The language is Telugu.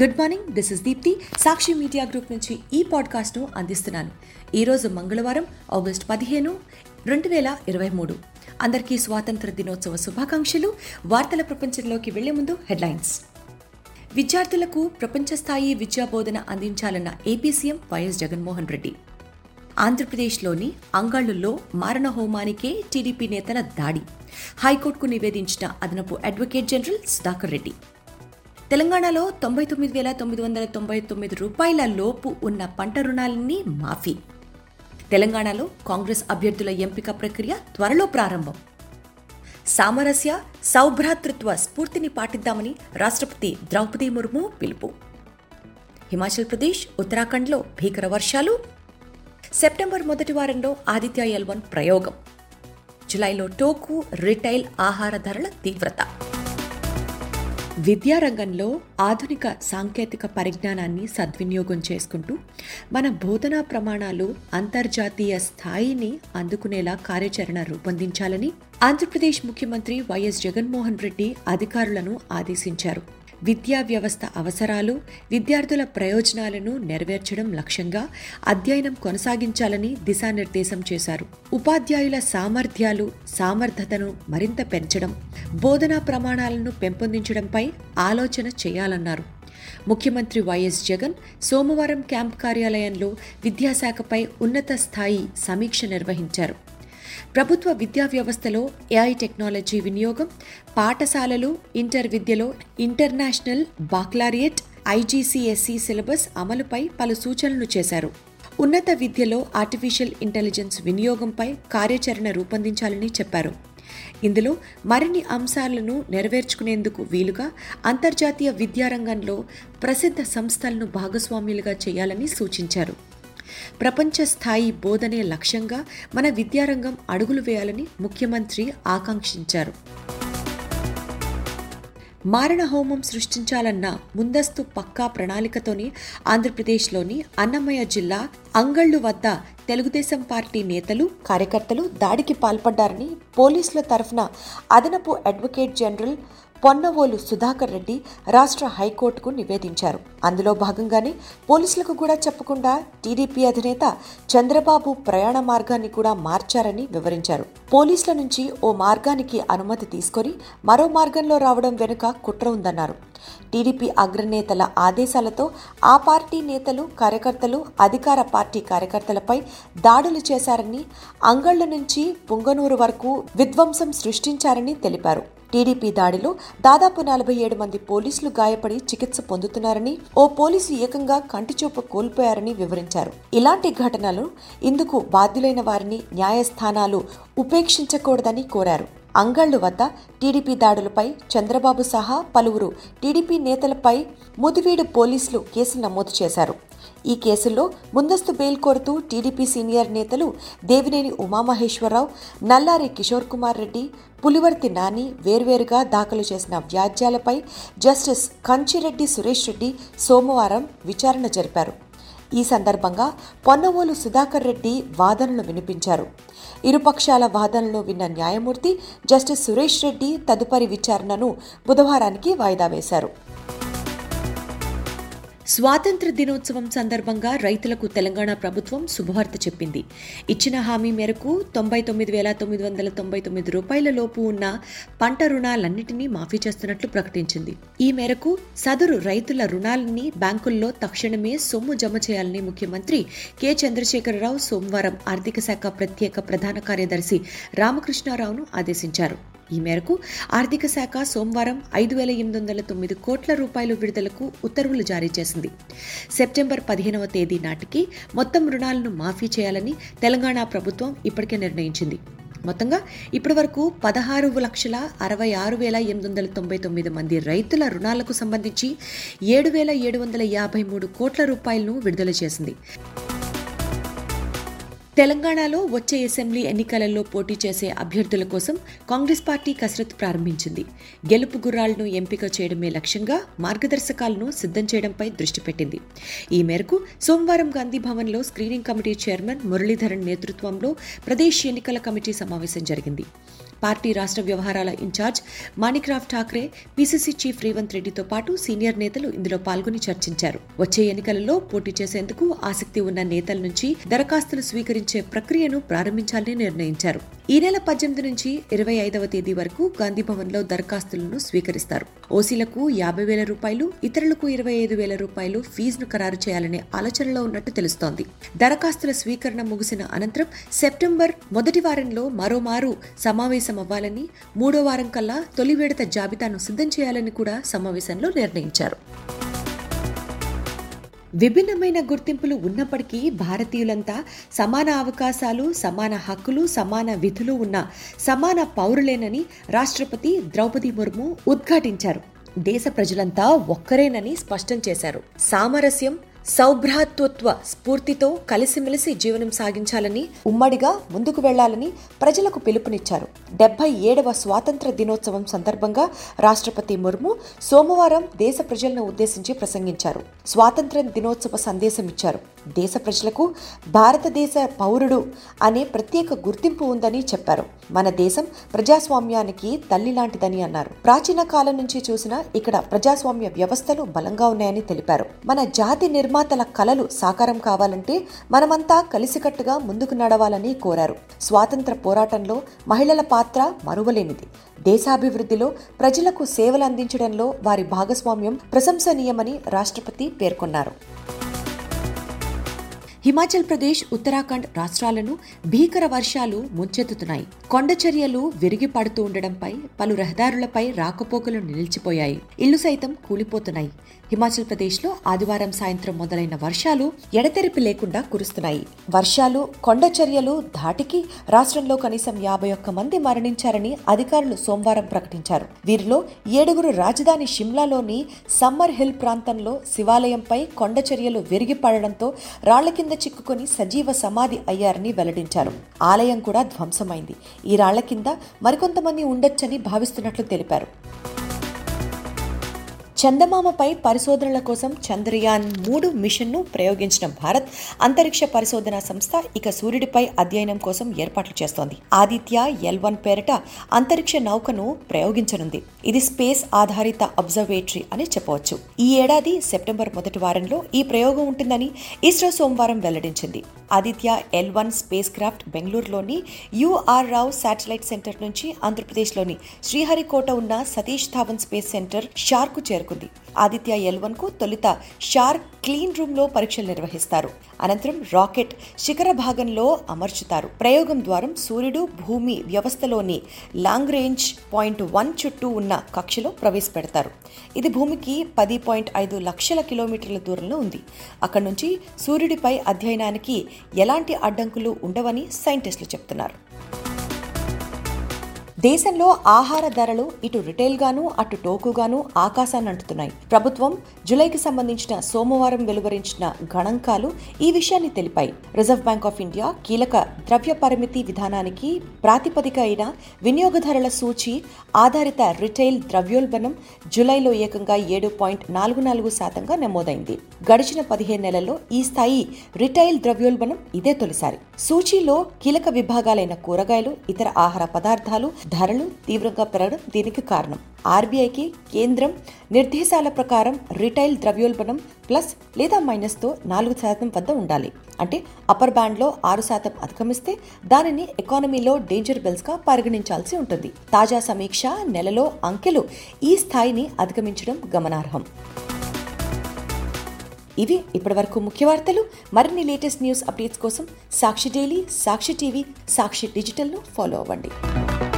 Good morning, this is Deepti. Sakshi media group నుంచి ఈ పాడ్కాస్ట్ను అందిస్తున్నాను. ఈరోజు మంగళవారం, ఆగస్టు 15, 2023. అందరికీ స్వాతంత్ర దినోత్సవ శుభాకాంక్షలు. వార్తల ప్రపంచంలోకి వెళ్లే ముందు హెడ్లైన్స్. విద్యార్థులకు ప్రపంచస్థాయి విద్యాబోధన అందించాలన్న AP CM YS Jaganmohan Reddy. ఆంధ్రప్రదేశ్లోని అంగళ్ళులో మారణ హోమానికే టీడీపీ నేతల దాడి. హైకోర్టుకు నివేదించిన అదనపు అడ్వకేట్ జనరల్ స్టక్కా రెడ్డి. తెలంగాణలో 99,999 లోపు ఉన్న పంట రుణాలన్నీ మాఫీ. తెలంగాణలో కాంగ్రెస్ అభ్యర్థుల ఎంపిక ప్రక్రియ త్వరలో ప్రారంభం. సామరస్య సౌభ్రాతృత్వ స్ఫూర్తిని పాటిద్దామని రాష్ట్రపతి ద్రౌపది ముర్ము పిలుపు. హిమాచల్ ప్రదేశ్, ఉత్తరాఖండ్లో భీకర వర్షాలు. సెప్టెంబర్ 1 వారంలో ఆదిత్య ఎల్1 ప్రయోగం. జులైలో టోకు రిటైల్ ఆహార ధరల తీవ్రత. విద్యారంగంలో ఆధునిక సాంకేతిక పరిజ్ఞానాన్ని సద్వినియోగం చేసుకుంటూ మన బోధనా ప్రమాణాలు అంతర్జాతీయ స్థాయిని అందుకునేలా కార్యాచరణ రూపొందించాలని ఆంధ్రప్రదేశ్ ముఖ్యమంత్రి వైఎస్ జగన్మోహన్ రెడ్డి అధికారులను ఆదేశించారు. విద్యా వ్యవస్థ అవసరాలు, విద్యార్థుల ప్రయోజనాలను నెరవేర్చడం లక్ష్యంగా అధ్యయనం కొనసాగించాలని దిశానిర్దేశం చేశారు. ఉపాధ్యాయుల సామర్థ్యాలు, సమర్థతను మరింత పెంచడం, బోధనా ప్రమాణాలను పెంపొందించడంపై ఆలోచన చేయాలన్నారు. ముఖ్యమంత్రి వైఎస్ జగన్ సోమవారం క్యాంప్ కార్యాలయంలో విద్యాశాఖపై ఉన్నత స్థాయి సమీక్ష నిర్వహించారు. ప్రభుత్వ విద్యా వ్యవస్థలో ఏఐ టెక్నాలజీ వినియోగం, పాఠశాలలు, ఇంటర్ విద్యలో ఇంటర్నేషనల్ బాక్లారియట్, IGCSE సిలబస్ అమలుపై పలు సూచనలు చేశారు. ఉన్నత విద్యలో ఆర్టిఫిషియల్ ఇంటెలిజెన్స్ వినియోగంపై కార్యాచరణ రూపొందించాలని చెప్పారు. ఇందులో మరిన్ని అంశాలను నెరవేర్చుకునేందుకు వీలుగా అంతర్జాతీయ విద్యారంగంలో ప్రసిద్ధ సంస్థలను భాగస్వామ్యులుగా చేయాలని సూచించారు. ప్రపంచ స్థాయి బోధనే లక్ష్యంగా మన విద్యారంగం అడుగులు వేయాలని ముఖ్యమంత్రి ఆకాంక్షించారు. మారణ హోమం సృష్టించాలన్న ముందస్తు పక్కా ప్రణాళికతోనే ఆంధ్రప్రదేశ్లోని అన్నమయ్య జిల్లా అంగళ్ళు వద్ద తెలుగుదేశం పార్టీ నేతలు, కార్యకర్తలు దాడికి పాల్పడ్డారని పోలీసుల తరఫున అదనపు అడ్వకేట్ జనరల్ పొన్నవోలు సుధాకర్ రెడ్డి రాష్ట్ర హైకోర్టుకు నివేదించారు. అందులో భాగంగానే పోలీసులకు కూడా చెప్పకుండా టీడీపీ అధినేత చంద్రబాబు ప్రయాణ మార్గాన్ని కూడా మార్చారని వివరించారు. పోలీసుల నుంచి ఓ మార్గానికి అనుమతి తీసుకొని మరో మార్గంలో రావడం వెనుక కుట్ర ఉందన్నారు. టీడీపీ అగ్రనేతల ఆదేశాలతో ఆ పార్టీ నేతలు, కార్యకర్తలు అధికార పార్టీ కార్యకర్తలపై దాడులు చేశారని, అంగళ్ళ నుంచి పుంగనూరు వరకు విధ్వంసం సృష్టించారని తెలిపారు. టీడీపీ దాడిలో దాదాపు 47 మంది పోలీసులు గాయపడి చికిత్స పొందుతున్నారని, ఓ పోలీసు ఏకంగా కంటిచూపు కోల్పోయారని వివరించారు. ఇలాంటి ఘటనలు ఇందుకు బాధ్యులైన వారిని న్యాయస్థానాలు ఉపేక్షించకూడదని కోరారు. అంగళ్ళు వద్ద టీడీపీ దాడులపై చంద్రబాబు సహా పలువురు టీడీపీ నేతలపై ముదివీడు పోలీసులు కేసులు నమోదు చేశారు. ఈ కేసుల్లో ముందస్తు బెయిల్ కోరుతూ టీడీపీ సీనియర్ నేతలు దేవినేని ఉమామహేశ్వరరావు, నల్లారి కిషోర్ కుమార్ రెడ్డి, పులివర్తి నాని వేర్వేరుగా దాఖలు చేసిన వ్యాజ్యాలపై జస్టిస్ కంచిరెడ్డి సురేష్ రెడ్డి సోమవారం విచారణ జరిపారు. ఈ సందర్భంగా పొన్నవోలు సుధాకర్ రెడ్డి వాదనలు వినిపించారు. ఇరుపక్షాల వాదనలు విన్న న్యాయమూర్తి జస్టిస్ సురేష్ రెడ్డి తదుపరి విచారణను బుధవారానికి వాయిదా వేశారు. స్వాతంత్ర దినోత్సవం సందర్భంగా రైతులకు తెలంగాణ ప్రభుత్వం శుభవార్త చెప్పింది. ఇచ్చిన హామీ మేరకు 99,999 లోపు ఉన్న పంట రుణాలన్నింటినీ మాఫీ చేస్తున్నట్లు ప్రకటించింది. ఈ మేరకు సదరు రైతుల రుణాలని బ్యాంకుల్లో తక్షణమే సొమ్ము జమ చేయాలని ముఖ్యమంత్రి కె చంద్రశేఖరరావు సోమవారం ఆర్థిక శాఖ ప్రత్యేక ప్రధాన కార్యదర్శి రామకృష్ణారావును ఆదేశించారు. ఈ మేరకు ఆర్థిక శాఖ సోమవారం 5,809 కోట్ల రూపాయలు విడుదలకు ఉత్తర్వులు జారీ చేసింది. సెప్టెంబర్ 15వ తేదీ నాటికి మొత్తం రుణాలను మాఫీ చేయాలని తెలంగాణ ప్రభుత్వం ఇప్పటికే నిర్ణయించింది. మొత్తంగా ఇప్పటి వరకు 16,66,899 మంది రైతుల రుణాలకు సంబంధించి 7,753 కోట్ల రూపాయలను విడుదల చేసింది. తెలంగాణలో వచ్చే అసెంబ్లీ ఎన్నికలలో పోటీ చేసే అభ్యర్థుల కోసం కాంగ్రెస్ పార్టీ కసరత్తు ప్రారంభించింది. గెలుపు గుర్రాలను ఎంపిక చేయడమే లక్ష్యంగా మార్గదర్శకాలను సిద్ధం చేయడంపై దృష్టి పెట్టింది. ఈ మేరకు సోమవారం గాంధీభవన్లో స్క్రీనింగ్ కమిటీ చైర్మన్ మురళీధరన్ నేతృత్వంలో ప్రదేశ్ ఎన్నికల కమిటీ సమావేశం జరిగింది. పార్టీ రాష్ట్ర వ్యవహారాల incharge Manikrao Thackeray, PCC chief Revanth రెడ్డితో పాటు సీనియర్ నేతలు ఇందులో పాల్గొని చర్చించారు. వచ్చే ఎన్నికలలో పోటీ చేసేందుకు ఆసక్తి ఉన్న నేతల నుంచి దరఖాస్తులు స్వీకరించే ప్రక్రియను ప్రారంభించాలని నిర్ణయించారు. ఈ నెల 18 నుంచి 25వ తేదీ వరకు గాంధీభవన్లో దరఖాస్తులను స్వీకరిస్తారు. ఓసీలకు 50,000 రూపాయలు, ఇతరులకు 25,000 రూపాయలు ఫీజును ఖరారు చేయాలనే ఆలోచనలో ఉన్నట్టు తెలుస్తోంది. దరఖాస్తుల స్వీకరణ ముగిసిన అనంతరం సెప్టెంబర్ మొదటి వారంలో మరోమారు సమావేశమవ్వాలని, మూడో వారం కల్లా తొలి విడత జాబితాను సిద్ధం చేయాలని కూడా సమావేశంలో నిర్ణయించారు. విభిన్నమైన గుర్తింపులు ఉన్నప్పటికీ భారతీయులంతా సమాన అవకాశాలు, సమాన హక్కులు, సమాన విధులు ఉన్న సమాన పౌరులేనని రాష్ట్రపతి ద్రౌపది ముర్ము ఉద్ఘాటించారు. దేశ ప్రజలంతా ఒక్కరేనని స్పష్టం చేశారు. సామరస్యం, సౌభ్రాతృత్వ స్ఫూర్తితో కలిసిమెలిసి జీవనం సాగించాలని, ఉమ్మడిగా ముందుకు వెళ్లాలని ప్రజలకు పిలుపునిచ్చారు. 77వ స్వాతంత్ర దినోత్సవం సందర్భంగా రాష్ట్రపతి ముర్ము సోమవారం దేశ ప్రజలను ఉద్దేశించి ప్రసంగించారు. స్వాతంత్ర దినోత్సవ సందేశం ఇచ్చారు. దేశ ప్రజలకు భారతదేశ పౌరుడు అనే ప్రత్యేక గుర్తింపు ఉందని చెప్పారు. మన దేశం ప్రజాస్వామ్యానికి తల్లి లాంటిదని అన్నారు. ప్రాచీన కాలం నుంచి చూసినా ఇక్కడ ప్రజాస్వామ్య వ్యవస్థలు బలంగా ఉన్నాయని తెలిపారు. మన జాతి నిర్మాతల కలలు సాకారం కావాలంటే మనమంతా కలిసికట్టుగా ముందుకు నడవాలని కోరారు. స్వాతంత్ర పోరాటంలో మహిళల పాత్ర మరువలేనిది. దేశాభివృద్ధిలో ప్రజలకు సేవలు అందించడంలో వారి భాగస్వామ్యం ప్రశంసనీయమని రాష్ట్రపతి పేర్కొన్నారు. హిమాచల్ ప్రదేశ్, ఉత్తరాఖండ్ రాష్ట్రాలను భీకర వర్షాలు ముంచెత్తుతున్నాయి. కొండచరియలు విరిగి పడుతూ ఉండడంపై పలు రహదారులపై రాకపోకలు నిలిచిపోయాయి. ఇళ్లు సైతం కూలిపోతున్నాయి. హిమాచల్ ప్రదేశ్లో ఆదివారం సాయంత్రం మొదలైన వర్షాలు ఎడతెరిపి లేకుండా కురుస్తున్నాయి. వర్షాలు, కొండచరియలు ధాటికి రాష్ట్రంలో కనీసం 51 మంది మరణించారని అధికారులు సోమవారం ప్రకటించారు. వీరిలో 7 రాజధాని షిమ్లాలోని సమ్మర్ హిల్ ప్రాంతంలో శివాలయంపై కొండచరియలు విరిగి పడడంతో రాళ్ల కింద చిక్కుకొని సజీవ సమాధి అయ్యారని వెల్లడించారు. ఆలయం కూడా ధ్వంసమైంది. ఈ రాళ్ల కింద మరికొంతమంది ఉండొచ్చని భావిస్తున్నట్లు తెలిపారు. చందమామపై పరిశోధనల కోసం చంద్రయాన్-3 మిషన్ను ప్రయోగించిన భారత్ అంతరిక్ష పరిశోధనా సంస్థ ఇక సూర్యుడిపై అధ్యయనం కోసం ఏర్పాట్లు చేస్తోంది. ఆదిత్య ఎల్1 పేరిట అంతరిక్ష నౌకను ప్రయోగించనుంది. ఇది స్పేస్ ఆధారిత అబ్జర్వేటరీ అని చెప్పవచ్చు. ఈ ఏడాది సెప్టెంబర్ మొదటి వారంలో ఈ ప్రయోగం ఉంటుందని ఇస్రో సోమవారం వెల్లడించింది. ఆదిత్య ఎల్1 స్పేస్ క్రాఫ్ట్ బెంగళూరులోని యుర్ రావు శాటిలైట్ సెంటర్ నుంచి ఆంధ్రప్రదేశ్లోని శ్రీహరికోట ఉన్న సతీష్ ధావన్ స్పేస్ సెంటర్ షార్కు చేరుకుంది. ఆదిత్య ఎల్1 కు తొలుత షార్క్ క్లీన్ రూమ్ లో పరీక్షలు నిర్వహిస్తారు. అనంతరం రాకెట్ శిఖర భాగంలో అమర్చుతారు. ప్రయోగం ద్వారా సూర్యుడు భూమి వ్యవస్థలోని లాంగ్ రేంజ్ .1 చుట్టూ ఉన్న కక్షలో ప్రవేశపెడతారు. ఇది భూమికి 10.5 లక్షల కిలోమీటర్ల దూరంలో ఉంది. అక్కడి నుంచి సూర్యుడిపై అధ్యయనానికి ఎలాంటి అడ్డంకులు ఉండవని సైంటిస్టులు చెప్తున్నారు. దేశంలో ఆహార ధరలు ఇటు రిటైల్గాను అటు టోకుగాను ఆకాశాన్ని అంటుతున్నాయి. ప్రభుత్వం జులైకి సంబంధించిన సోమవారం వెలువరించిన గణాంకాలు ఈ విషయాన్ని తెలిపాయి. రిజర్వ్ బ్యాంక్ ఆఫ్ ఇండియా కీలక ద్రవ్య పరిమితి విధానానికి ప్రాతిపదిక అయిన వినియోగదారుల సూచి ఆధారిత రిటైల్ ద్రవ్యోల్బణం జులైలో ఏకంగా 7.44% నమోదైంది. గడిచిన 15 నెలల్లో ఈ స్థాయి రిటైల్ ద్రవ్యోల్బణం ఇదే తొలిసారి. సూచీలో కీలక విభాగాలైన కూరగాయలు, ఇతర ఆహార పదార్థాలు ధరలు తీవ్రంగా పెరగడం దీనికి కారణం. ఆర్బీఐకి కేంద్రం నిర్దేశాల ప్రకారం రిటైల్ ద్రవ్యోల్బణం ప్లస్ లేదా మైనస్తో 4% వద్ద ఉండాలి. అంటే అప్పర్ బ్యాండ్లో 6% అధిగమిస్తే దానిని ఎకానమీలో డేంజర్ బెల్స్గా పరిగణించాల్సి ఉంటుంది. తాజా సమీక్ష నెలలో అంకెలు ఈ స్థాయిని అధిగమించడం గమనార్హం. ఇవి ఇప్పటివరకు ముఖ్య వార్తలు. మరిన్ని లేటెస్ట్ న్యూస్ అప్డేట్స్ కోసం సాక్షి డైలీ, సాక్షి టీవీ, సాక్షి డిజిటల్ను ఫాలో అవ్వండి.